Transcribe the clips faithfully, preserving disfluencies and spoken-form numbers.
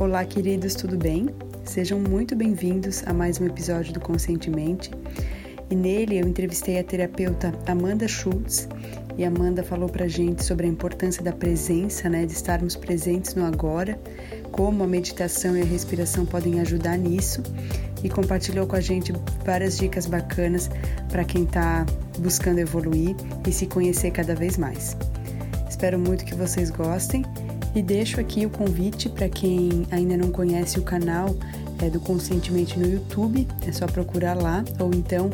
Olá, queridos, tudo bem? Sejam muito bem-vindos a mais um episódio do Conscientemente. E nele eu entrevistei a terapeuta Amanda Schultz, e a Amanda falou pra gente sobre a importância da presença, né, de estarmos presentes no agora, como a meditação e a respiração podem ajudar nisso, e compartilhou com a gente várias dicas bacanas para quem está buscando evoluir e se conhecer cada vez mais. Espero muito que vocês gostem e deixo aqui o convite para quem ainda não conhece o canal é, do Conscientemente no YouTube, é só procurar lá, ou então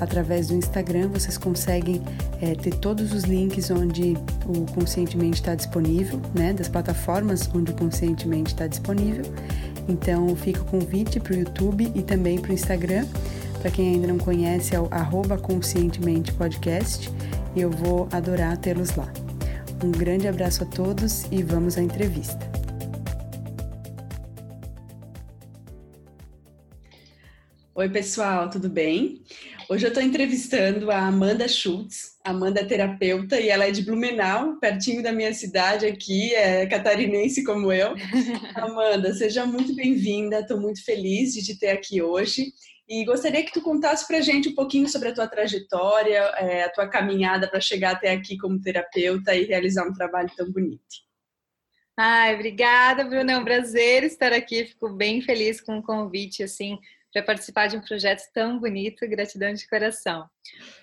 através do Instagram vocês conseguem é, ter todos os links onde o Conscientemente está disponível, né, das plataformas onde o Conscientemente está disponível. Então fica o convite para o YouTube e também para o Instagram. Para quem ainda não conhece, é o arroba Conscientemente Podcast, e eu vou adorar tê-los lá. Um grande abraço a todos e vamos à entrevista. Oi, pessoal, tudo bem? Hoje eu estou entrevistando a Amanda Schultz. Amanda é terapeuta e ela é de Blumenau, pertinho da minha cidade aqui, é catarinense como eu. Amanda, seja muito bem-vinda, estou muito feliz de te ter aqui hoje. E gostaria que tu contasse pra gente um pouquinho sobre a tua trajetória, é, a tua caminhada para chegar até aqui como terapeuta e realizar um trabalho tão bonito. Ai, obrigada, Bruno, é um prazer estar aqui, fico bem feliz com o convite, assim, para participar de um projeto tão bonito, gratidão de coração.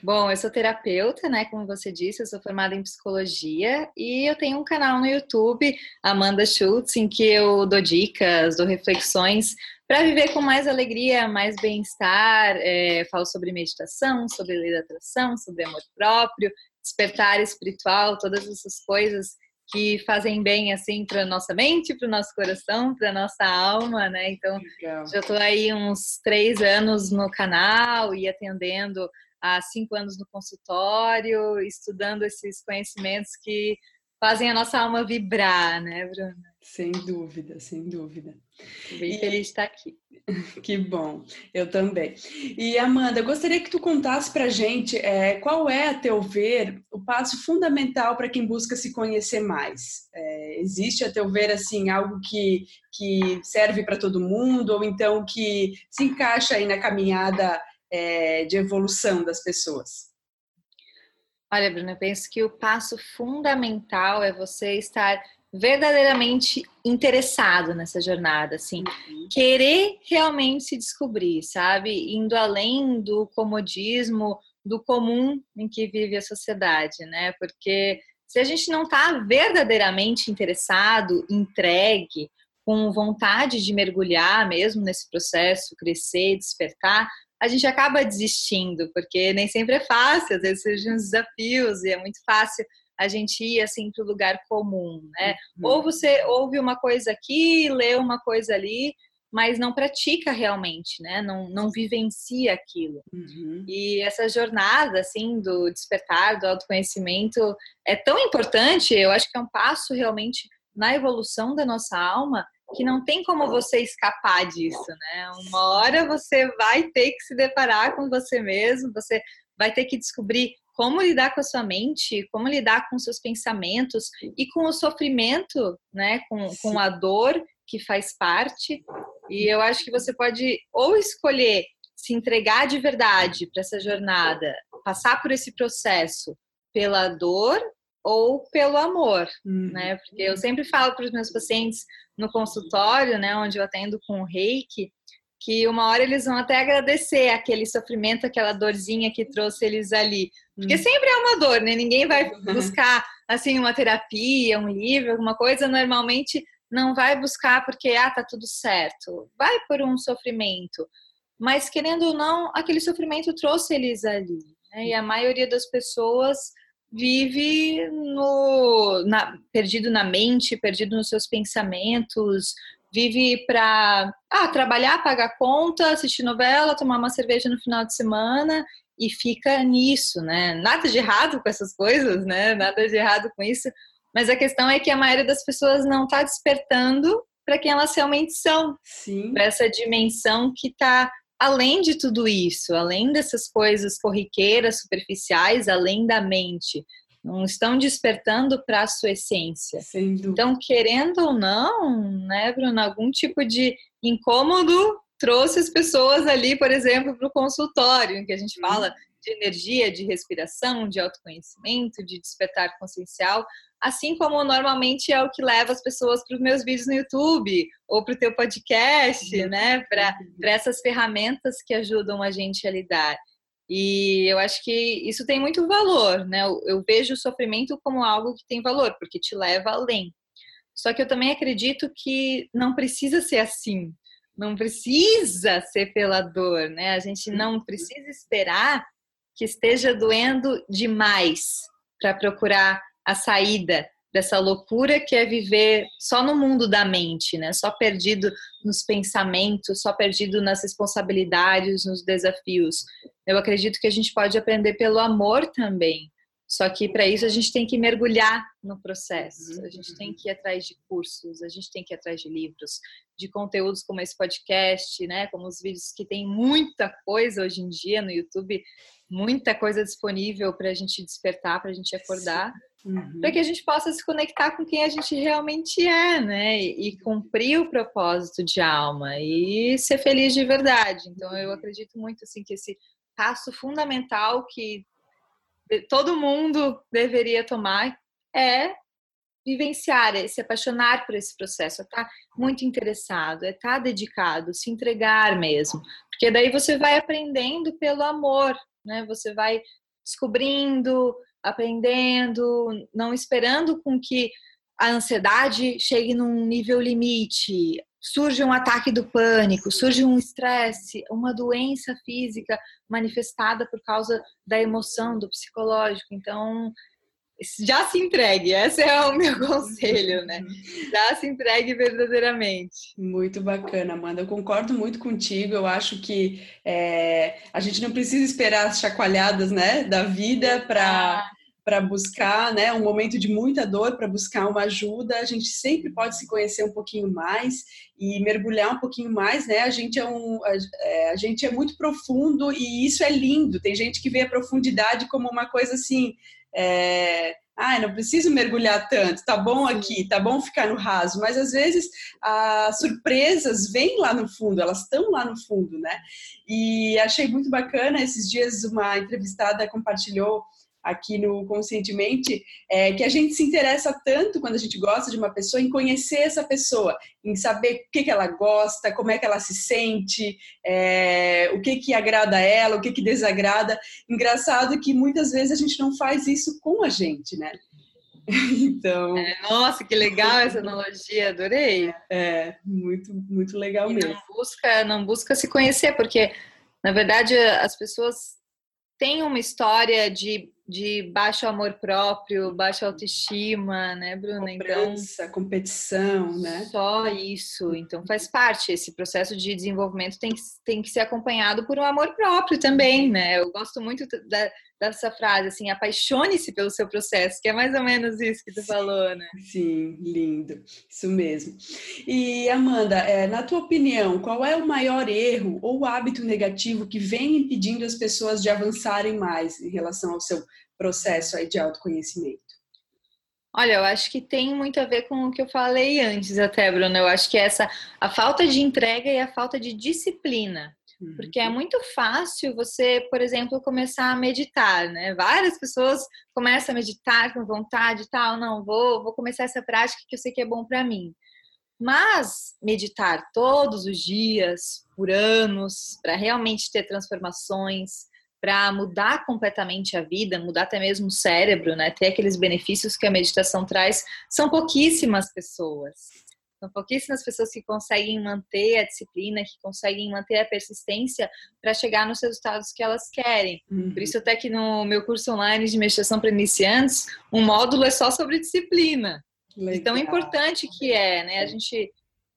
Bom, eu sou terapeuta, né, como você disse, eu sou formada em psicologia e eu tenho um canal no YouTube, Amanda Schultz, em que eu dou dicas, dou reflexões para viver com mais alegria, mais bem-estar, é, falo sobre meditação, sobre lei da atração, sobre amor próprio, despertar espiritual, todas essas coisas que fazem bem, assim, para nossa mente, para o nosso coração, para nossa alma, né? Então, legal. Já estou aí uns três anos no canal e atendendo há cinco anos no consultório, estudando esses conhecimentos que fazem a nossa alma vibrar, né, Bruna? Sem dúvida, sem dúvida. Bem feliz de estar aqui. Que bom, eu também. E Amanda, eu gostaria que tu contasse pra gente é, qual é, a teu ver, o passo fundamental para quem busca se conhecer mais. É, existe, a teu ver, assim, algo que, que serve para todo mundo ou então que se encaixa aí na caminhada é, de evolução das pessoas? Olha, Bruna, eu penso que o passo fundamental é você estar verdadeiramente interessado nessa jornada, assim, uhum. Querer realmente se descobrir, sabe? Indo além do comodismo, do comum em que vive a sociedade, né? Porque se a gente não tá verdadeiramente interessado, entregue, com vontade de mergulhar mesmo nesse processo, crescer, despertar, a gente acaba desistindo, porque nem sempre é fácil, às vezes surgem uns desafios e é muito fácil a gente ir assim para o lugar comum, né? Uhum. Ou você ouve uma coisa aqui, lê uma coisa ali, mas não pratica realmente, né? Não, não vivencia aquilo. Uhum. E essa jornada, assim, do despertar, do autoconhecimento é tão importante, eu acho que é um passo realmente na evolução da nossa alma, que não tem como você escapar disso, né? Uma hora você vai ter que se deparar com você mesmo, você vai ter que descobrir como lidar com a sua mente, como lidar com seus pensamentos e com o sofrimento, né? Com, com a dor que faz parte. E eu acho que você pode ou escolher se entregar de verdade para essa jornada, passar por esse processo pela dor ou pelo amor, uhum. né? Porque eu sempre falo para os meus pacientes no consultório, né, onde eu atendo com o reiki, que uma hora eles vão até agradecer aquele sofrimento, aquela dorzinha que trouxe eles ali. Porque sempre é uma dor, né? Ninguém vai buscar, assim, uma terapia, um livro, alguma coisa. Normalmente não vai buscar porque, ah, tá tudo certo. Vai por um sofrimento. Mas, querendo ou não, aquele sofrimento trouxe eles ali, né? E a maioria das pessoas vive no, na, perdido na mente, perdido nos seus pensamentos, vive para ah, trabalhar, pagar conta, assistir novela, tomar uma cerveja no final de semana e fica nisso, né? Nada de errado com essas coisas, né? Nada de errado com isso. Mas a questão é que a maioria das pessoas não está despertando para quem elas realmente são. Sim. Para essa dimensão que está além de tudo isso, além dessas coisas corriqueiras, superficiais, além da mente. não estão despertando para a sua essência. Sem dúvida. Então, querendo ou não, né, Bruno, algum tipo de incômodo trouxe as pessoas ali, por exemplo, para o consultório, em que a gente fala de energia, de respiração, de autoconhecimento, de despertar consciencial, assim como normalmente é o que leva as pessoas para os meus vídeos no YouTube ou para o teu podcast, uhum. né? Para essas ferramentas que ajudam a gente a lidar. E eu acho que isso tem muito valor, né? Eu, eu vejo o sofrimento como algo que tem valor, porque te leva além. Só que eu também acredito que não precisa ser assim. Não precisa ser pela dor, né? A gente não precisa esperar que esteja doendo demais para procurar a saída dessa loucura que é viver só no mundo da mente, né? Só perdido nos pensamentos, só perdido nas responsabilidades, nos desafios. Eu acredito que a gente pode aprender pelo amor também. Só que para isso a gente tem que mergulhar no processo, a gente tem que ir atrás de cursos, a gente tem que ir atrás de livros, de conteúdos como esse podcast, né? Como os vídeos, que tem muita coisa hoje em dia no YouTube, muita coisa disponível para a gente despertar, para a gente acordar, uhum. para que a gente possa se conectar com quem a gente realmente é, né? E, e cumprir o propósito de alma e ser feliz de verdade. Então eu acredito muito assim, que esse passo fundamental que todo mundo deveria tomar é vivenciar, é se apaixonar por esse processo, é estar muito interessado, é estar dedicado, se entregar mesmo, porque daí você vai aprendendo pelo amor, né? Você vai descobrindo, aprendendo, não esperando com que a ansiedade chegue num nível limite. Surge um ataque do pânico, surge um estresse, uma doença física manifestada por causa da emoção, do psicológico. Então, já se entregue, esse é o meu conselho, né? Já se entregue verdadeiramente. Muito bacana, Amanda. Eu concordo muito contigo. Eu acho que é, a gente não precisa esperar as chacoalhadas, né, da vida para... para buscar, né, um momento de muita dor, para buscar uma ajuda. A gente sempre pode se conhecer um pouquinho mais e mergulhar um pouquinho mais, né? A gente é um, a, a gente é muito profundo e isso é lindo. Tem gente que vê a profundidade como uma coisa assim, é, ah, não preciso mergulhar tanto, tá bom aqui, tá bom ficar no raso, mas às vezes as surpresas vêm lá no fundo, elas estão lá no fundo, né? E achei muito bacana, esses dias uma entrevistada compartilhou aqui no Conscientemente, é, que a gente se interessa tanto quando a gente gosta de uma pessoa, em conhecer essa pessoa, em saber o que, que ela gosta, como é que ela se sente, é, o que, que agrada a ela, o que, que desagrada. Engraçado que muitas vezes a gente não faz isso com a gente, né? Então... É, nossa, que legal essa analogia, adorei. É, muito, muito legal e mesmo. Não busca, não busca se conhecer, porque, na verdade, as pessoas têm uma história de de baixo amor próprio, baixa autoestima, né, Bruna? Cobrança, então, competição, né? Só isso. Então faz parte. Esse processo de desenvolvimento tem que, tem que ser acompanhado por um amor próprio também, né? Eu gosto muito da, dessa frase, assim, apaixone-se pelo seu processo, que é mais ou menos isso que tu falou, né? Sim, lindo. Isso mesmo. E, Amanda, é, na tua opinião, qual é o maior erro ou hábito negativo que vem impedindo as pessoas de avançarem mais em relação ao seu processo aí de autoconhecimento? Olha, eu acho que tem muito a ver com o que eu falei antes até, Bruna. Eu acho que essa, a falta de entrega e a falta de disciplina. Uhum. Porque é muito fácil você, por exemplo, começar a meditar, né? Várias pessoas começam a meditar com vontade e tal. Não, vou, vou começar essa prática que eu sei que é bom para mim. Mas meditar todos os dias, por anos, para realmente ter transformações, para mudar completamente a vida, mudar até mesmo o cérebro, né? Ter aqueles benefícios que a meditação traz, são pouquíssimas pessoas. São pouquíssimas pessoas que conseguem manter a disciplina, que conseguem manter a persistência para chegar nos resultados que elas querem. Uhum. Por isso até que no meu curso online de meditação para iniciantes, um módulo é só sobre disciplina. Legal. Então é importante que é, né? A gente,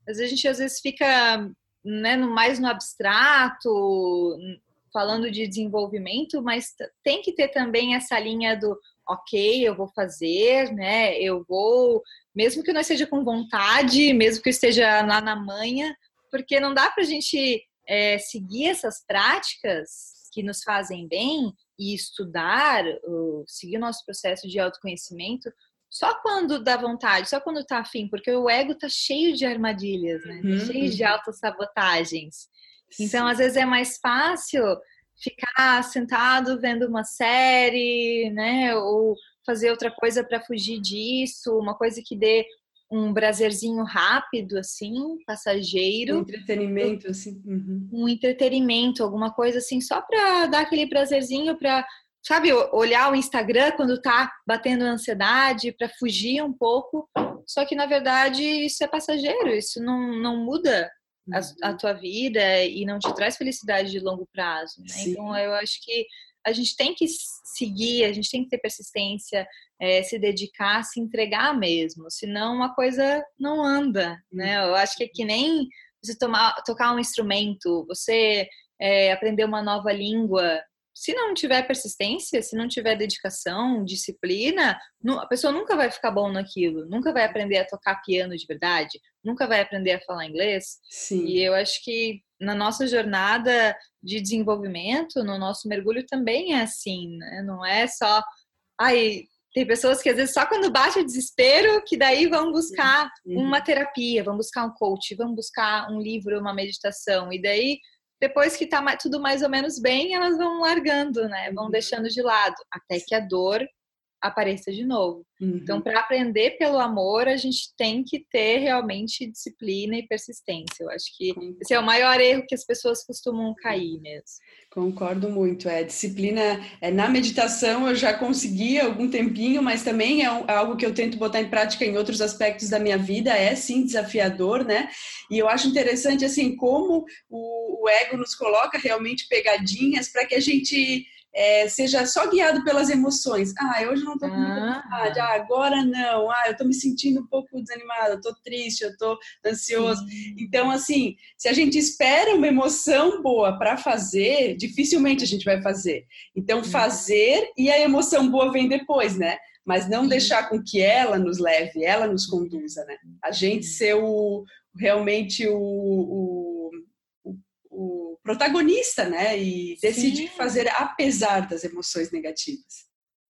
às vezes, a gente, às vezes fica, né, no, mais no abstrato, falando de desenvolvimento, mas tem que ter também essa linha do ok, eu vou fazer, né? Eu vou, mesmo que eu não esteja com vontade, mesmo que eu esteja lá na manha, porque não dá pra gente é, seguir essas práticas que nos fazem bem e estudar, seguir o nosso processo de autoconhecimento só quando dá vontade, só quando tá afim, porque o ego tá cheio de armadilhas, né? Uhum. Cheio de autossabotagens. Então, às vezes é mais fácil ficar sentado vendo uma série, né? Ou fazer outra coisa para fugir disso, uma coisa que dê um prazerzinho rápido, assim, passageiro. Um entretenimento, assim. Uhum. Um entretenimento, alguma coisa assim, só para dar aquele prazerzinho para, sabe, olhar o Instagram quando tá batendo ansiedade, para fugir um pouco. Só que, na verdade, isso é passageiro, isso não, não muda a, a tua vida e não te traz felicidade de longo prazo, né? Então, eu acho que a gente tem que seguir, a gente tem que ter persistência, é, se dedicar, se entregar mesmo, senão a coisa não anda, né? Eu acho que é que nem você tomar, tocar um instrumento, você é, aprender uma nova língua. Se não tiver persistência, se não tiver dedicação, disciplina, a pessoa nunca vai ficar bom naquilo, nunca vai aprender a tocar piano de verdade, nunca vai aprender a falar inglês. Sim. E eu acho que na nossa jornada de desenvolvimento, no nosso mergulho também é assim, né? Não é só... Ai, tem pessoas que às vezes só quando bate o desespero que daí vão buscar uhum. uma terapia, vão buscar um coach, vão buscar um livro, uma meditação, e daí... Depois que tá tudo mais ou menos bem, elas vão largando, né? Vão uhum. deixando de lado, até que a dor apareça de novo. Uhum. Então, para aprender pelo amor, a gente tem que ter realmente disciplina e persistência. Eu acho que Concordo. Esse é o maior erro que as pessoas costumam cair mesmo. Concordo muito. É, disciplina, é, na meditação eu já consegui algum tempinho, mas também é algo que eu tento botar em prática em outros aspectos da minha vida. É, sim, desafiador, né? E eu acho interessante, assim, como o, o ego nos coloca realmente pegadinhas para que a gente... É, seja só guiado pelas emoções. Ah, hoje eu não tô com muita vontade. Ah, agora não. Ah, eu tô me sentindo um pouco desanimada. Eu tô triste, eu tô ansioso. Sim. Então, assim, se a gente espera uma emoção boa para fazer, dificilmente a gente vai fazer. Então, fazer e a emoção boa vem depois, né? Mas não deixar com que ela nos leve, ela nos conduza, né? A gente ser o, realmente o... o o protagonista, né? E decide Sim. fazer apesar das emoções negativas.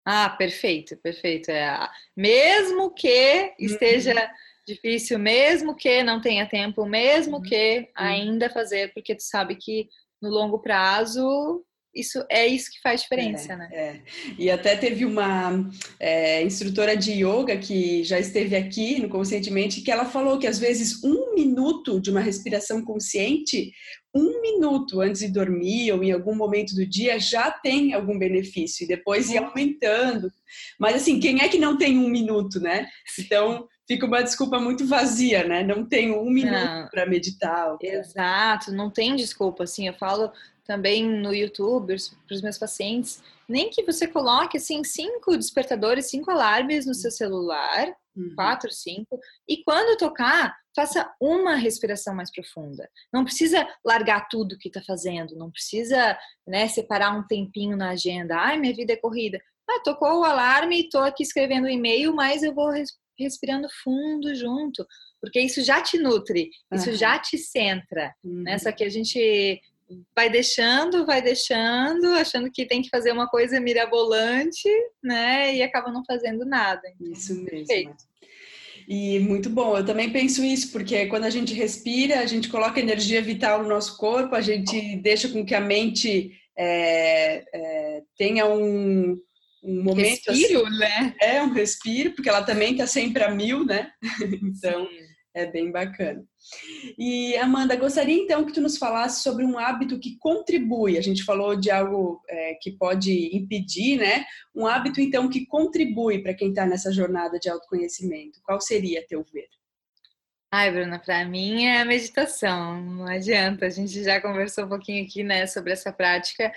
Ah, perfeito, perfeito. É, mesmo que esteja uhum. difícil, mesmo que não tenha tempo, mesmo uhum. que ainda fazer, porque tu sabe que no longo prazo... Isso, é isso que faz diferença, é, né? É. E até teve uma é, instrutora de yoga que já esteve aqui no Conscientemente, que ela falou que às vezes um minuto de uma respiração consciente, um minuto antes de dormir ou em algum momento do dia já tem algum benefício e depois ir aumentando. Mas assim, quem é que não tem um minuto, né? Então... Fica uma desculpa muito vazia, né? Não tenho um minuto para meditar. Pra... Exato, não tem desculpa, assim. Eu falo também no YouTube para os meus pacientes, nem que você coloque, assim, cinco despertadores, cinco alarmes no seu celular, uhum. quatro, cinco, e quando tocar, faça uma respiração mais profunda. Não precisa largar tudo que está fazendo, não precisa, né, separar um tempinho na agenda. Ai, minha vida é corrida. Ah, tocou o alarme, estou aqui escrevendo um e-mail, mas eu vou respirando fundo junto, porque isso já te nutre, isso uhum. já te centra, uhum. né? Só que a gente vai deixando, vai deixando, achando que tem que fazer uma coisa mirabolante, né? E acaba não fazendo nada. Então, isso mesmo. Perfeito. E muito bom, eu também penso isso, porque quando a gente respira, a gente coloca energia vital no nosso corpo, a gente deixa com que a mente é, é, tenha um... Um momento respiro, assim, né? É, um respiro, porque ela também tá sempre a mil, né? Então, Sim. é bem bacana. E, Amanda, gostaria então que tu nos falasse sobre um hábito que contribui. A gente falou de algo é, que pode impedir, né? Um hábito, então, que contribui para quem tá nessa jornada de autoconhecimento. Qual seria, a teu ver? Ai, Bruna, para mim é a meditação. Não adianta, a gente já conversou um pouquinho aqui, né, sobre essa prática,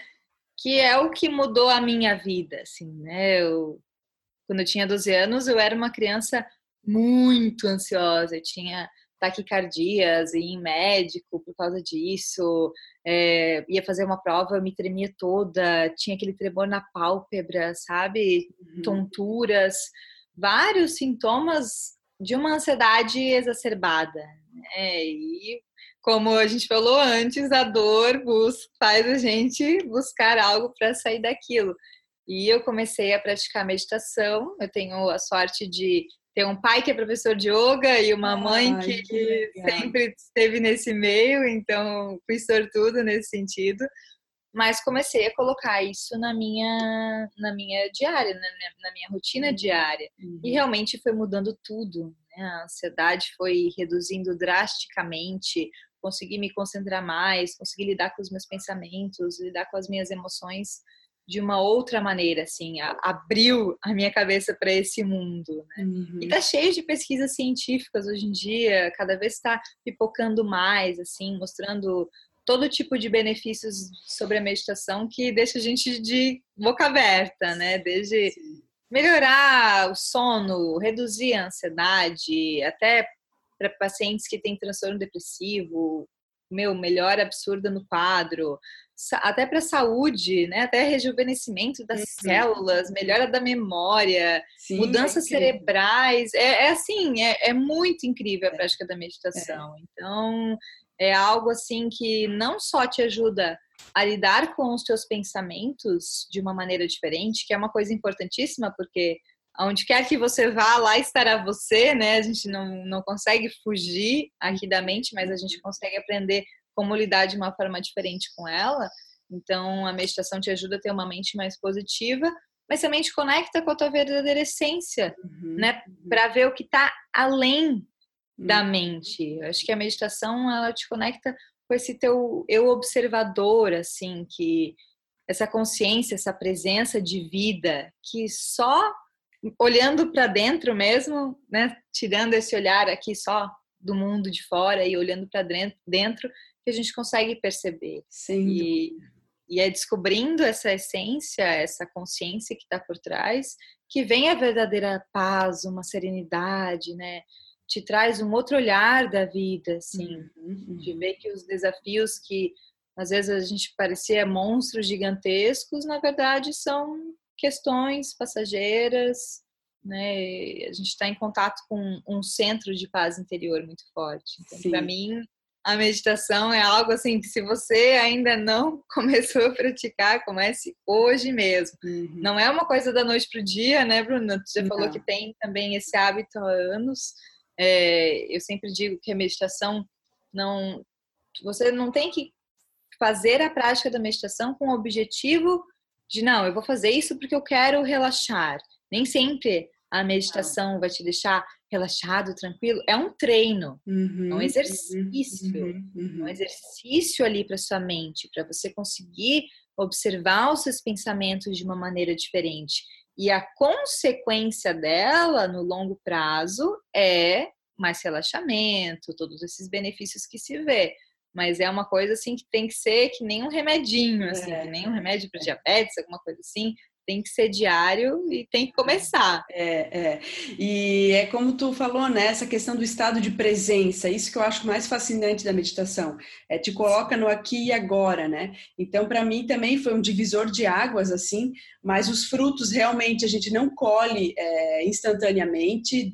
que é o que mudou a minha vida, assim, né? Eu, quando eu tinha doze anos, eu era uma criança muito ansiosa, eu tinha taquicardias, ia em médico por causa disso, é, ia fazer uma prova, eu me tremia toda, tinha aquele tremor na pálpebra, sabe? Uhum. Tonturas, vários sintomas de uma ansiedade exacerbada, né? E como a gente falou antes, a dor busca, faz a gente buscar algo para sair daquilo. E eu comecei a praticar meditação. Eu tenho a sorte de ter um pai que é professor de yoga e uma mãe Ai, que, que sempre esteve nesse meio, então fui sortuda nesse sentido. Mas comecei a colocar isso na minha, na minha diária, na minha, na minha rotina diária. Uhum. E realmente foi mudando tudo, né? A ansiedade foi reduzindo drasticamente, consegui me concentrar mais, consegui lidar com os meus pensamentos, lidar com as minhas emoções de uma outra maneira, assim, a, abriu a minha cabeça para esse mundo, né? Uhum. E tá cheio de pesquisas científicas hoje em dia, cada vez tá pipocando mais, assim, mostrando todo tipo de benefícios sobre a meditação que deixa a gente de boca aberta, né? Desde melhorar o sono, reduzir a ansiedade, até para pacientes que têm transtorno depressivo, meu, melhora absurda no quadro, até para a saúde, né? Até rejuvenescimento das Sim. células, melhora da memória, Sim, mudanças é cerebrais. É, é assim, é, é muito incrível a prática da meditação. É. Então, é algo assim que não só te ajuda a lidar com os teus pensamentos de uma maneira diferente, que é uma coisa importantíssima, porque aonde quer que você vá, lá estará você, né? A gente não, não consegue fugir aqui da mente, mas a gente consegue aprender como lidar de uma forma diferente com ela. Então, a meditação te ajuda a ter uma mente mais positiva, mas também te conecta com a tua verdadeira essência, uhum, né? Uhum. Para ver o que está além da mente. Eu acho que a meditação, ela te conecta com esse teu eu observador, assim, que essa consciência, essa presença de vida, que só olhando para dentro mesmo, né, tirando esse olhar aqui só do mundo de fora e olhando para dentro, que a gente consegue perceber. Sim. E, e é descobrindo essa essência, essa consciência que está por trás, que vem a verdadeira paz, uma serenidade, né? Te traz um outro olhar da vida, assim, uhum, de ver que os desafios que às vezes a gente parecia monstros gigantescos, na verdade são questões passageiras, né? A gente está em contato com um centro de paz interior muito forte. Então, para mim, a meditação é algo assim que, se você ainda não começou a praticar, comece hoje mesmo. Uhum. Não é uma coisa da noite para o dia, né, Bruna? Tu já não. falou que tem também esse hábito há anos. É, eu sempre digo que a meditação não... Você não tem que fazer a prática da meditação com o objetivo de, não, eu vou fazer isso porque eu quero relaxar. Nem sempre a meditação não. vai te deixar relaxado, tranquilo. É um treino, uhum, é um exercício. Uhum, uhum. É um exercício ali para sua mente, para você conseguir observar os seus pensamentos de uma maneira diferente. E a consequência dela, no longo prazo, é mais relaxamento, todos esses benefícios que se vê. Mas é uma coisa, assim, que tem que ser que nem um remedinho, assim, é. que nem um remédio para diabetes, alguma coisa assim. Tem que ser diário e tem que começar. É, é. E é como tu falou, né? Essa questão do estado de presença. Isso que eu acho mais fascinante da meditação. É, te coloca no aqui e agora, né? Então, para mim, também foi um divisor de águas, assim. Mas os frutos, realmente, a gente não colhe é, instantaneamente.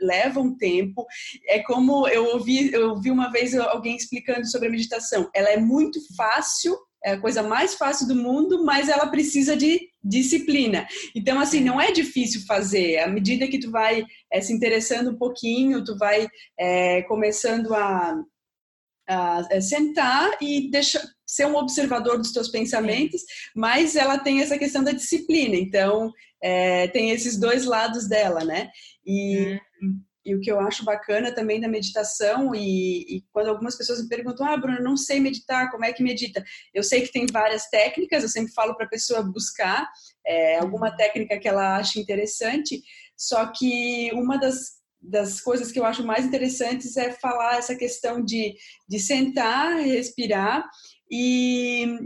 Leva um tempo. É como eu ouvi, eu ouvi uma vez alguém explicando sobre a meditação. Ela é muito fácil... É a coisa mais fácil do mundo, mas ela precisa de disciplina. Então, assim, não é difícil fazer. À medida que tu vai é, se interessando um pouquinho, tu vai é, começando a, a sentar e deixar, ser um observador dos teus pensamentos, mas ela tem essa questão da disciplina. Então, é, tem esses dois lados dela, né? E... Hum. E o que eu acho bacana também da meditação, e, e quando algumas pessoas me perguntam, ah, Bruna, não sei meditar, como é que medita? Eu sei que tem várias técnicas, eu sempre falo para a pessoa buscar é, alguma técnica que ela ache interessante, só que uma das, das coisas que eu acho mais interessantes é falar essa questão de, de sentar, respirar e...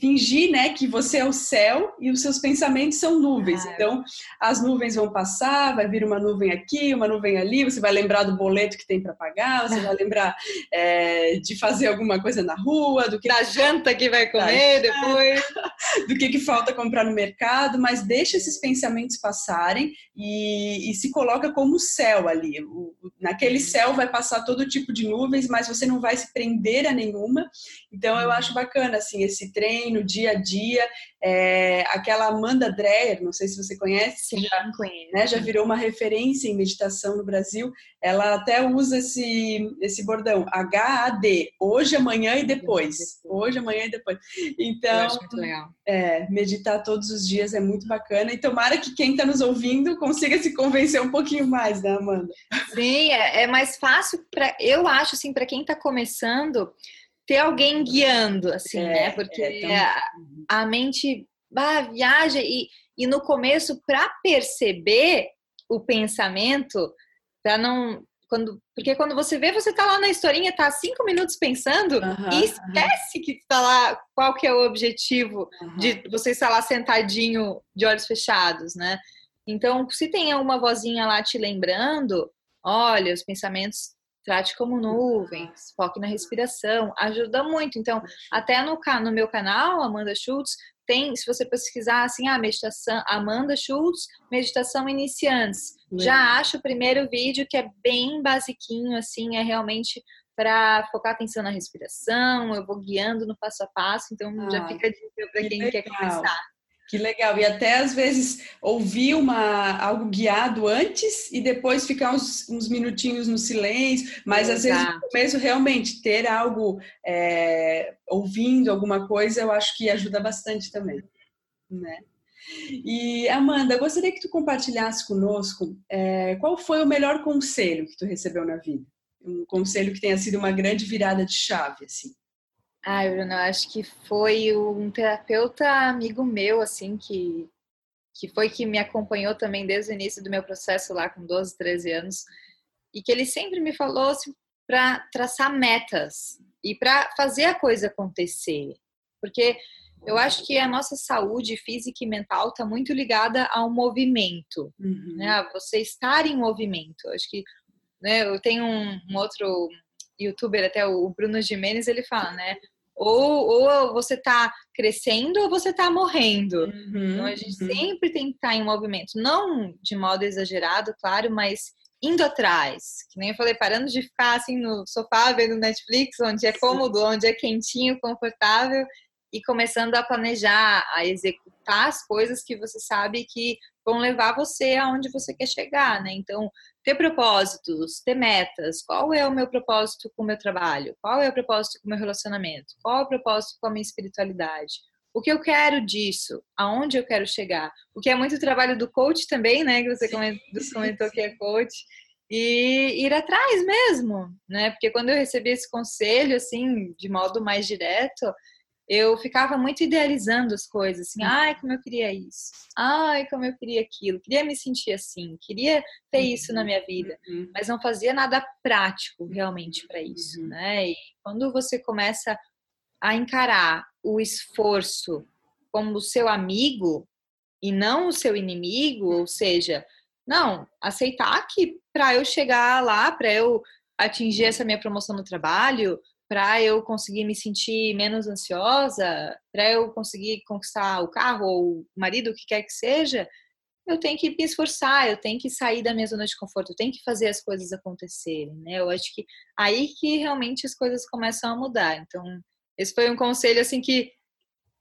fingir, né, que você é o céu e os seus pensamentos são nuvens. Ah, então, as nuvens vão passar, vai vir uma nuvem aqui, uma nuvem ali, você vai lembrar do boleto que tem para pagar, você vai lembrar é, de fazer alguma coisa na rua, do que da janta que vai comer depois, do que, que falta comprar no mercado, mas deixa esses pensamentos passarem e, e se coloca como o céu ali. O, naquele céu vai passar todo tipo de nuvens, mas você não vai se prender a nenhuma. Então, eu acho bacana, assim, esse trem no dia a dia, é, aquela Amanda Dreyer, não sei se você conhece, Sim, já, né, já virou uma referência em meditação no Brasil, ela até usa esse, esse bordão, H A D, hoje, amanhã e depois, hoje, amanhã e depois. Então, é, meditar todos os dias é muito bacana e tomara que quem está nos ouvindo consiga se convencer um pouquinho mais, né, Amanda? Sim, é, é mais fácil, pra, eu acho, assim, para quem está começando, ter alguém guiando, assim, é, né? Porque é tão... a, a mente bah, viaja e, e no começo, para perceber o pensamento, para não... Quando, porque quando você vê, você tá lá na historinha, tá cinco minutos pensando uhum, e esquece uhum. que tá lá, qual que é o objetivo uhum. de você estar lá sentadinho, de olhos fechados, né? Então, se tem alguma vozinha lá te lembrando, olha, os pensamentos... Trate como nuvens, foque na respiração, ajuda muito. Então, até no, no meu canal, Amanda Schultz, tem, se você pesquisar assim, ah, meditação, Amanda Schultz, meditação iniciantes. Legal. Já acho o primeiro vídeo que é bem basiquinho, assim, é realmente para focar atenção na respiração, eu vou guiando no passo a passo, então ah, já fica dica para quem legal. Quer começar. Que legal, e até às vezes ouvir uma, algo guiado antes e depois ficar uns, uns minutinhos no silêncio, mas Exato. Às vezes no começo realmente ter algo, é, ouvindo alguma coisa, eu acho que ajuda bastante também, né? E Amanda, eu gostaria que tu compartilhasse conosco, é, qual foi o melhor conselho que tu recebeu na vida? Um conselho que tenha sido uma grande virada de chave, assim. Ai, Bruno, acho que foi um terapeuta amigo meu, assim, que, que foi que me acompanhou também desde o início do meu processo lá com doze, treze anos, e que ele sempre me falou assim, para traçar metas e para fazer a coisa acontecer, porque eu acho que a nossa saúde física e mental está muito ligada ao movimento, uhum. né? A você estar em movimento. Acho que, né, eu tenho um, um outro... youtuber, até o Bruno Gimenes, ele fala, né? Ou, ou você tá crescendo ou você tá morrendo. Uhum, então, a gente uhum. sempre tem que estar em movimento. Não de modo exagerado, claro, mas indo atrás. Que nem eu falei, parando de ficar assim no sofá, vendo Netflix, onde é cômodo, onde é quentinho, confortável, e começando a planejar, a executar as coisas que você sabe que vão levar você aonde você quer chegar, né? Então, ter propósitos, ter metas. Qual é o meu propósito com o meu trabalho? Qual é o propósito com o meu relacionamento? Qual é o propósito com a minha espiritualidade? O que eu quero disso? Aonde eu quero chegar? O que é muito trabalho do coach também, né? Que você comentou, comentou que é coach. E ir atrás mesmo, né? Porque quando eu recebi esse conselho, assim, de modo mais direto, eu ficava muito idealizando as coisas, assim, ai, como eu queria isso, ai, como eu queria aquilo, queria me sentir assim, queria ter isso na minha vida, uhum. mas não fazia nada prático realmente para isso, uhum. né? E quando você começa a encarar o esforço como o seu amigo e não o seu inimigo, ou seja, não, aceitar que para eu chegar lá, para eu atingir essa minha promoção no trabalho, para eu conseguir me sentir menos ansiosa, para eu conseguir conquistar o carro ou o marido, o que quer que seja, eu tenho que me esforçar, eu tenho que sair da minha zona de conforto, eu tenho que fazer as coisas acontecerem, né? Eu acho que aí que realmente as coisas começam a mudar. Então, esse foi um conselho, assim, que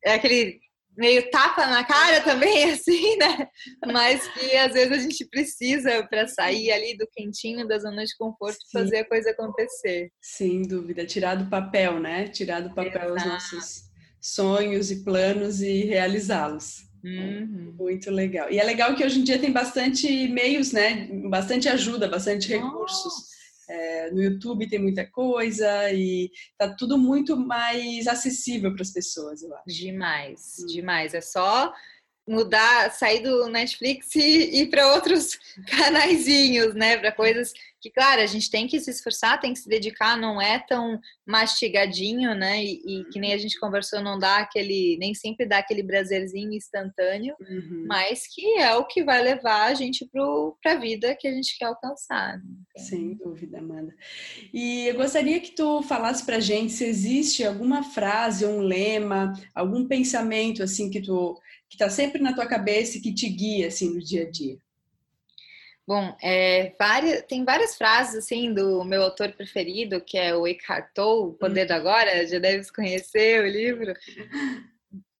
é aquele meio tapa na cara também, assim, né? Mas que às vezes a gente precisa para sair ali do quentinho, da zona de conforto, Sim. fazer a coisa acontecer. Sem dúvida, tirar do papel, né? Tirar do papel Exato. Os nossos sonhos e planos e realizá-los. Uhum. Muito legal. E é legal que hoje em dia tem bastante meios, né? Bastante ajuda, bastante Nossa. Recursos. É, no YouTube tem muita coisa e tá tudo muito mais acessível para as pessoas, eu acho. Demais, hum. demais. É só mudar, sair do Netflix e ir para outros canaizinhos, né? Para coisas que, claro, a gente tem que se esforçar, tem que se dedicar, não é tão mastigadinho, né? E, e que nem a gente conversou, não dá aquele, nem sempre dá aquele prazerzinho instantâneo, uhum. mas que é o que vai levar a gente para a vida que a gente quer alcançar. Né? Sem dúvida, Amanda. E eu gostaria que tu falasse pra gente se existe alguma frase, um lema, algum pensamento assim que tu que tá sempre na tua cabeça e que te guia assim no dia a dia. Bom, é, várias, tem várias frases assim, do meu autor preferido, que é o Eckhart Tolle, O Poder hum. do Agora, já deves conhecer o livro.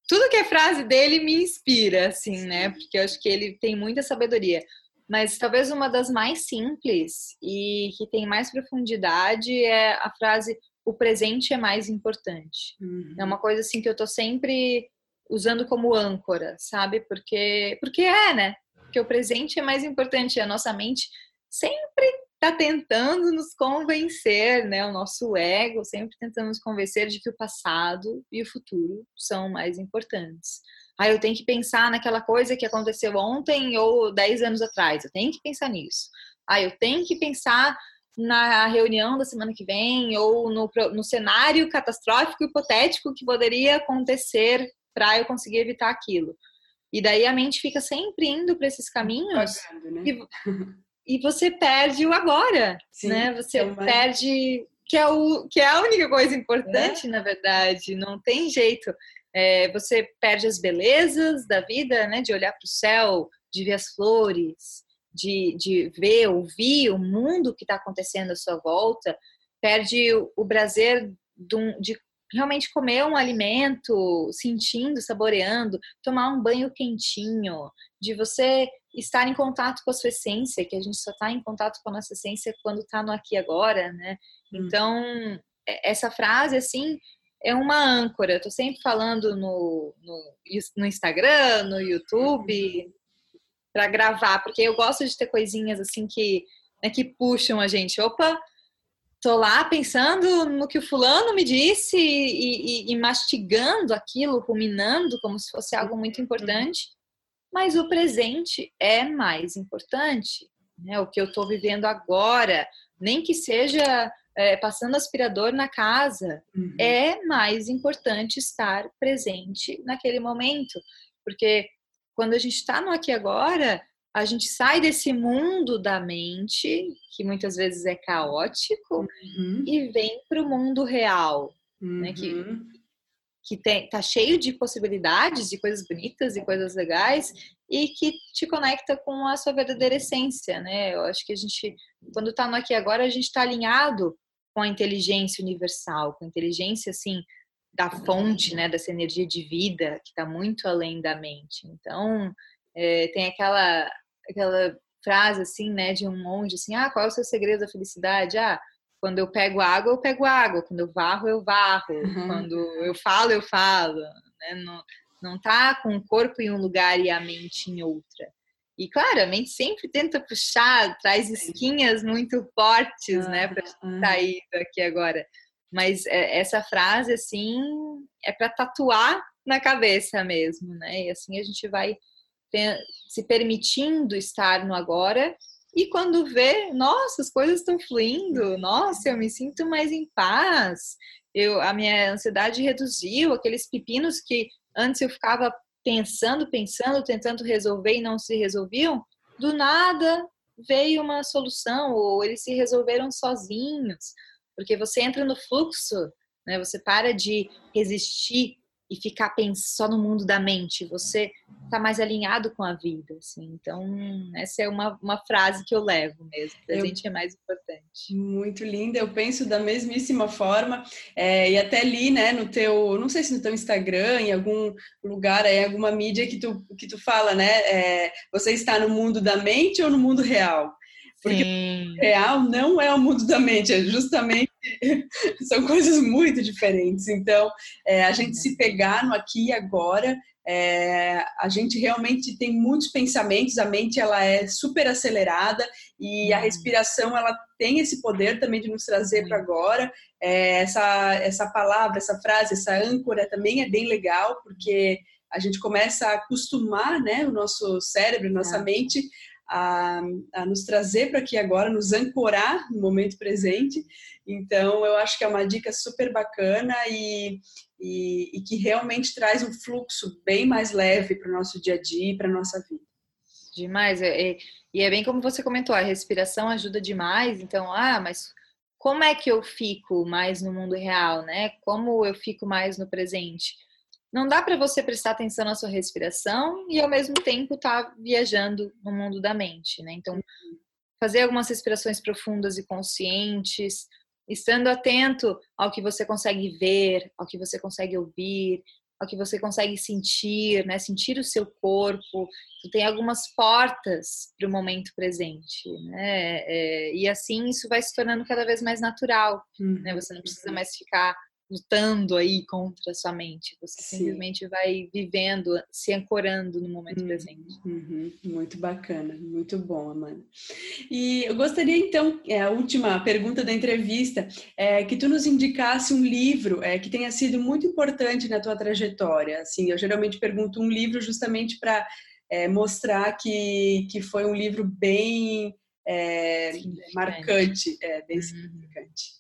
Tudo que é frase dele me inspira, assim, Sim. né? Porque eu acho que ele tem muita sabedoria. Mas talvez uma das mais simples e que tem mais profundidade é a frase "o presente é mais importante". Hum. É uma coisa assim que eu tô sempre usando como âncora, sabe? Porque, porque é, né? Porque o presente é mais importante. A nossa mente sempre está tentando nos convencer, né? O nosso ego sempre tentando nos convencer de que o passado e o futuro são mais importantes. Ah, eu tenho que pensar naquela coisa que aconteceu ontem ou dez anos atrás. Eu tenho que pensar nisso. Ah, eu tenho que pensar na reunião da semana que vem ou no, no cenário catastrófico, hipotético que poderia acontecer para eu conseguir evitar aquilo. E daí a mente fica sempre indo para esses caminhos, pagando, né? e, e você perde o agora, Sim, né? Você é perde, que é, o, que é a única coisa importante, é. na verdade, não tem jeito. É, você perde as belezas da vida, né? De olhar para o céu, de ver as flores, de, de ver, ouvir o mundo que está acontecendo à sua volta. Perde o, o prazer de, um, de realmente comer um alimento, sentindo, saboreando, tomar um banho quentinho, de você estar em contato com a sua essência, que a gente só está em contato com a nossa essência quando está no aqui e agora, né? Hum. Então, essa frase, assim, é uma âncora. Eu tô sempre falando no, no, no Instagram, no YouTube, para gravar, porque eu gosto de ter coisinhas, assim, que, né, que puxam a gente. Opa! Tô lá pensando no que o fulano me disse e, e, e mastigando aquilo, ruminando como se fosse algo muito importante. Mas o presente é mais importante, né? O que eu tô vivendo agora, nem que seja é, passando aspirador na casa, uhum. é mais importante estar presente naquele momento. Porque quando a gente está no aqui e agora, a gente sai desse mundo da mente, que muitas vezes é caótico, uhum. e vem para o mundo real, uhum. né? Que, que tem, tá cheio de possibilidades, de coisas bonitas e coisas legais, e que te conecta com a sua verdadeira essência, né? Eu acho que a gente, quando tá no aqui e agora, a gente tá alinhado com a inteligência universal, com a inteligência, assim, da fonte, né? Dessa energia de vida, que tá muito além da mente. Então, é, tem aquela... aquela frase, assim, né, de um monge, assim, ah, qual é o seu segredo da felicidade? Ah, quando eu pego água, eu pego água, quando eu varro, eu varro, uhum. quando eu falo, eu falo, né, não, não tá com o corpo em um lugar e a mente em outra. E, claro, a mente sempre tenta puxar, traz esquinhas muito fortes, uhum. né, pra gente sair daqui agora. Mas é, essa frase, assim, é pra tatuar na cabeça mesmo, né, e assim a gente vai se permitindo estar no agora e quando vê, nossa, as coisas estão fluindo, nossa, eu me sinto mais em paz, eu, a minha ansiedade reduziu, aqueles pepinos que antes eu ficava pensando, pensando, tentando resolver e não se resolviam, do nada veio uma solução ou eles se resolveram sozinhos, porque você entra no fluxo, né? Você para de resistir e ficar só no mundo da mente, você tá mais alinhado com a vida, assim. Então, essa é uma, uma frase que eu levo mesmo, o presente eu... é mais importante. Muito linda, eu penso da mesmíssima forma, é, e até li, né, no teu, não sei se no teu Instagram, em algum lugar, em alguma mídia que tu, que tu fala, né, é, você está no mundo da mente ou no mundo real? Porque Sim. o real não é o mundo da mente, é justamente são coisas muito diferentes. Então, é, a gente se pegar no aqui e agora, é, a gente realmente tem muitos pensamentos, a mente ela é super acelerada e a respiração ela tem esse poder também de nos trazer para agora. É, essa, essa palavra, essa frase, essa âncora também é bem legal, porque a gente começa a acostumar, né, o nosso cérebro, nossa é. mente a, a nos trazer para aqui agora, nos ancorar no momento presente. Então, eu acho que é uma dica super bacana e, e, e que realmente traz um fluxo bem mais leve para o nosso dia a dia e para a nossa vida. Demais. E, e é bem como você comentou, a respiração ajuda demais. Então, ah, mas como é que eu fico mais no mundo real, né? Como eu fico mais no presente? Não dá para você prestar atenção na sua respiração e ao mesmo tempo estar viajando no mundo da mente, né? Então, fazer algumas respirações profundas e conscientes, estando atento ao que você consegue ver, ao que você consegue ouvir, ao que você consegue sentir, né? Sentir o seu corpo. Então, tem algumas portas para o momento presente, né? É, e assim isso vai se tornando cada vez mais natural, uhum. né? Você não precisa mais ficar lutando aí contra a sua mente. Você Sim. simplesmente vai vivendo, se ancorando no momento uhum. presente. Uhum. Muito bacana, muito bom, Amanda. E eu gostaria então, é, a última pergunta da entrevista, é que tu nos indicasse um livro é, que tenha sido muito importante na tua trajetória. Assim, eu geralmente pergunto um livro justamente para é, mostrar que, que foi um livro bem é, marcante, é, bem uhum. significante.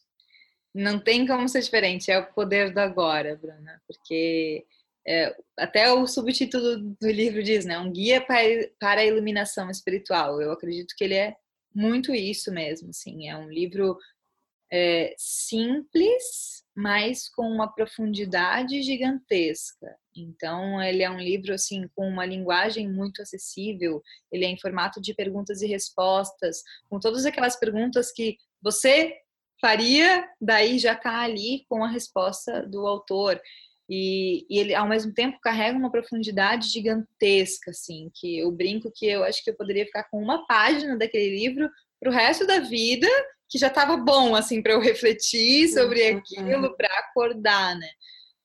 Não tem como ser diferente, é o poder do agora, Bruna, porque é, até o subtítulo do livro diz, né, um guia para a iluminação espiritual. Eu acredito que ele é muito isso mesmo, assim, é um livro é, simples, mas com uma profundidade gigantesca. Então, ele é um livro, assim, com uma linguagem muito acessível, ele é em formato de perguntas e respostas, com todas aquelas perguntas que você faria, daí já está ali com a resposta do autor. E, e ele, ao mesmo tempo, carrega uma profundidade gigantesca, assim, que eu brinco que eu acho que eu poderia ficar com uma página daquele livro para o resto da vida, que já estava bom, assim, para eu refletir sobre aquilo, para acordar, né?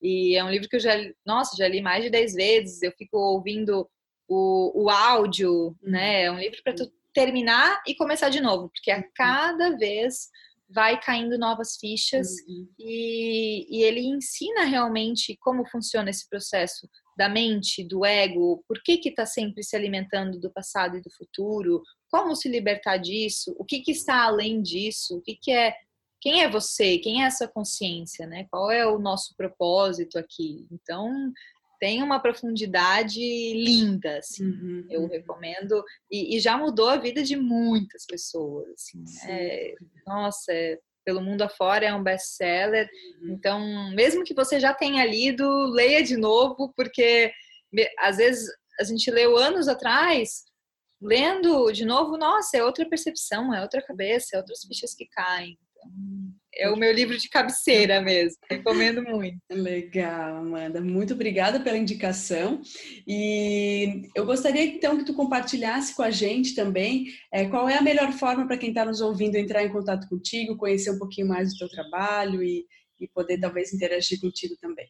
E é um livro que eu já, nossa, já li mais de dez vezes, eu fico ouvindo o, o áudio, né? É um livro para tu terminar e começar de novo, porque a cada vez vai caindo novas fichas uhum. e, e ele ensina realmente como funciona esse processo da mente, do ego, por que que está sempre se alimentando do passado e do futuro, como se libertar disso, o que que está além disso, o que que é, quem é você, quem é essa consciência, né? Qual é o nosso propósito aqui? Então, tem uma profundidade linda, assim, uhum, eu uhum. recomendo. E, e já mudou a vida de muitas pessoas, assim. É, nossa, é, pelo mundo afora é um best-seller. Uhum. Então, mesmo que você já tenha lido, leia de novo, porque às vezes a gente leu anos atrás, lendo de novo, nossa, é outra percepção, é outra cabeça, é outras fichas que caem. Então, é o meu livro de cabeceira mesmo, recomendo muito. Legal, Amanda, muito obrigada pela indicação. E eu gostaria então que tu compartilhasse com a gente também é, qual é a melhor forma para quem está nos ouvindo entrar em contato contigo, conhecer um pouquinho mais do teu trabalho e, e poder talvez interagir contigo também.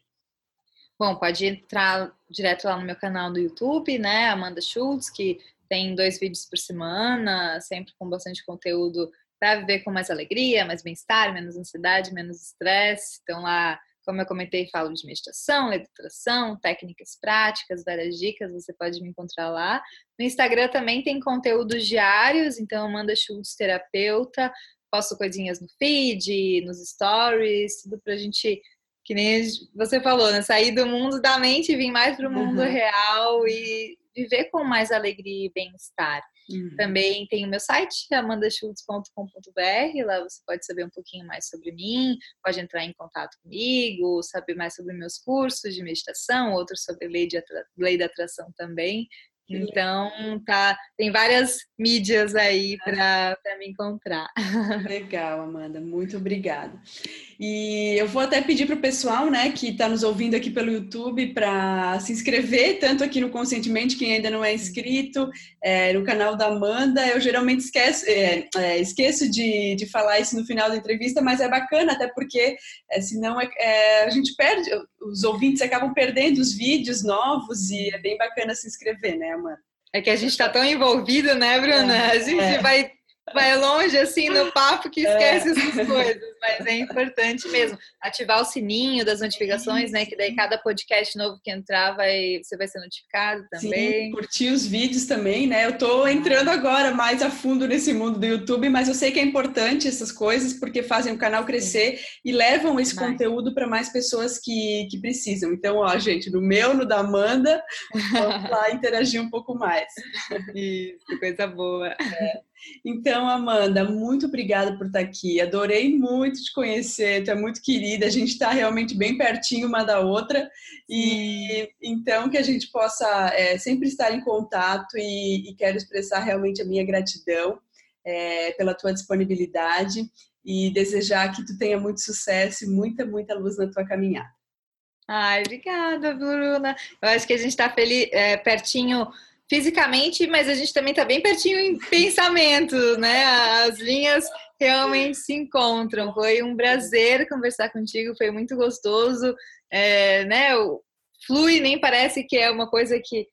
Bom, pode entrar direto lá no meu canal do YouTube, né, Amanda Schultz, que tem dois vídeos por semana, sempre com bastante conteúdo para viver com mais alegria, mais bem-estar, menos ansiedade, menos estresse. Então lá, como eu comentei, falo de meditação, legislação, técnicas práticas, várias dicas, você pode me encontrar lá. No Instagram também tem conteúdos diários, então Amanda Schultz Terapeuta, posto coisinhas no feed, nos stories, tudo pra gente, que nem você falou, né? Sair do mundo da mente e vir mais pro mundo uhum. real e viver com mais alegria e bem-estar. Uhum. Também tem o meu site, amanda schultz ponto com ponto b r, lá você pode saber um pouquinho mais sobre mim, pode entrar em contato comigo, saber mais sobre meus cursos de meditação, outros sobre lei, de atra... lei da atração também. Então, tá, tem várias mídias aí para me encontrar. Legal, Amanda, muito obrigada. E eu vou até pedir para o pessoal, né, que está nos ouvindo aqui pelo YouTube para se inscrever, tanto aqui no Conscientemente, quem ainda não é inscrito, é, no canal da Amanda. Eu geralmente esqueço, é, é, esqueço de, de falar isso no final da entrevista, mas é bacana, até porque é, senão é, é, a gente perde, os ouvintes acabam perdendo os vídeos novos e é bem bacana se inscrever, né? É que a gente tá tão envolvido, né, Bruna? É, a gente é. vai vai longe assim no papo que esquece é. essas coisas, mas é importante mesmo. Ativar o sininho das notificações, né? Que daí cada podcast novo que entrar, vai, você vai ser notificado também. Sim, curtir os vídeos também, né? Eu tô entrando agora mais a fundo nesse mundo do YouTube, mas eu sei que é importante essas coisas, porque fazem o canal crescer Sim. e levam esse mais. conteúdo para mais pessoas que, que precisam. Então, ó, gente, no meu, no da Amanda, vamos lá interagir um pouco mais. Isso, coisa boa. É. Então, Amanda, muito obrigada por estar aqui. Adorei muito te conhecer, tu é muito querida. A gente está realmente bem pertinho uma da outra. E então que a gente possa é, sempre estar em contato e, e quero expressar realmente a minha gratidão é, pela tua disponibilidade e desejar que tu tenha muito sucesso e muita, muita luz na tua caminhada. Ai, obrigada, Bruna. Eu acho que a gente está feliz, é, pertinho... fisicamente, mas a gente também está bem pertinho em pensamento, né? As linhas realmente se encontram. Foi um prazer conversar contigo, foi muito gostoso, é, né? O flui, nem parece que é uma coisa que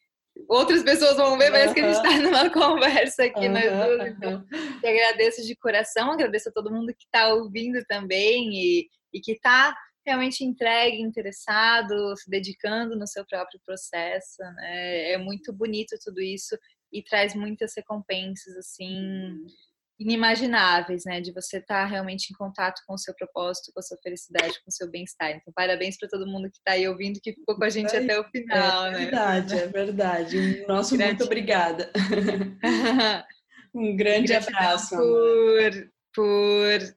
outras pessoas vão ver, parece uhum. que a gente está numa conversa aqui uhum. nós duas. Então, te agradeço de coração, agradeço a todo mundo que está ouvindo também e, e que está realmente entregue, interessado, se dedicando no seu próprio processo, né? É muito bonito tudo isso e traz muitas recompensas, assim, inimagináveis, né? De você estar realmente em contato com o seu propósito, com a sua felicidade, com o seu bem-estar. Então, parabéns para todo mundo que está aí ouvindo, que ficou com a gente é, até o final, é, né? É verdade, é verdade. Nosso Gratidão. Muito obrigada. Um grande Gratidão abraço. Por... por...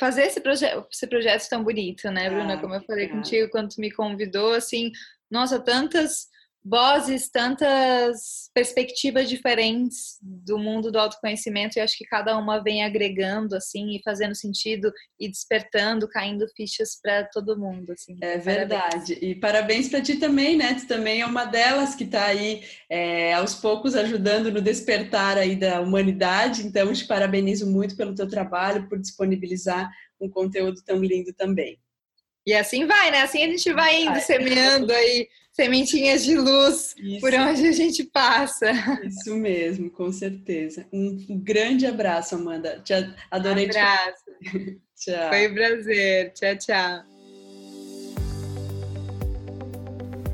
fazer esse, proje esse projeto tão bonito, né, Bruna? Ah, como eu falei claro. contigo, quando tu me convidou, assim, nossa, tantas vozes, tantas perspectivas diferentes do mundo do autoconhecimento, e acho que cada uma vem agregando, assim, e fazendo sentido, e despertando, caindo fichas para todo mundo, assim. É verdade. Parabéns. E parabéns para ti também, né? Tu também é uma delas que tá aí, é, aos poucos, ajudando no despertar aí da humanidade, então te parabenizo muito pelo teu trabalho, por disponibilizar um conteúdo tão lindo também. E assim vai, né? Assim a gente vai indo, vai. semeando aí sementinhas de luz Isso. por onde a gente passa. Isso mesmo, com certeza. Um grande abraço, Amanda. Te adorei. Um abraço. Te... tchau. Foi um prazer. Tchau, tchau.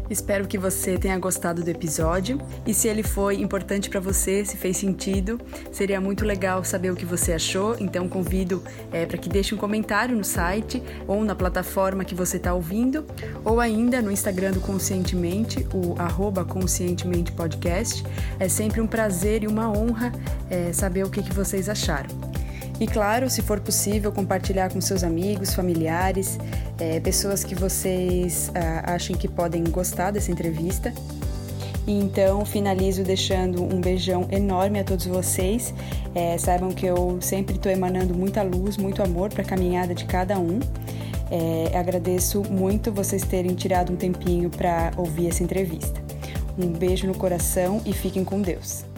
Espero que você tenha gostado do episódio e se ele foi importante para você, se fez sentido, seria muito legal saber o que você achou, então convido é, para que deixe um comentário no site ou na plataforma que você está ouvindo ou ainda no Instagram do Conscientemente, o arroba Conscientemente Podcast. É sempre um prazer e uma honra é, saber o que, que vocês acharam. E claro, se for possível, compartilhar com seus amigos, familiares, é, pessoas que vocês ah, achem que podem gostar dessa entrevista. E então, finalizo deixando um beijão enorme a todos vocês. É, saibam que eu sempre estou emanando muita luz, muito amor para a caminhada de cada um. É, agradeço muito vocês terem tirado um tempinho para ouvir essa entrevista. Um beijo no coração e fiquem com Deus.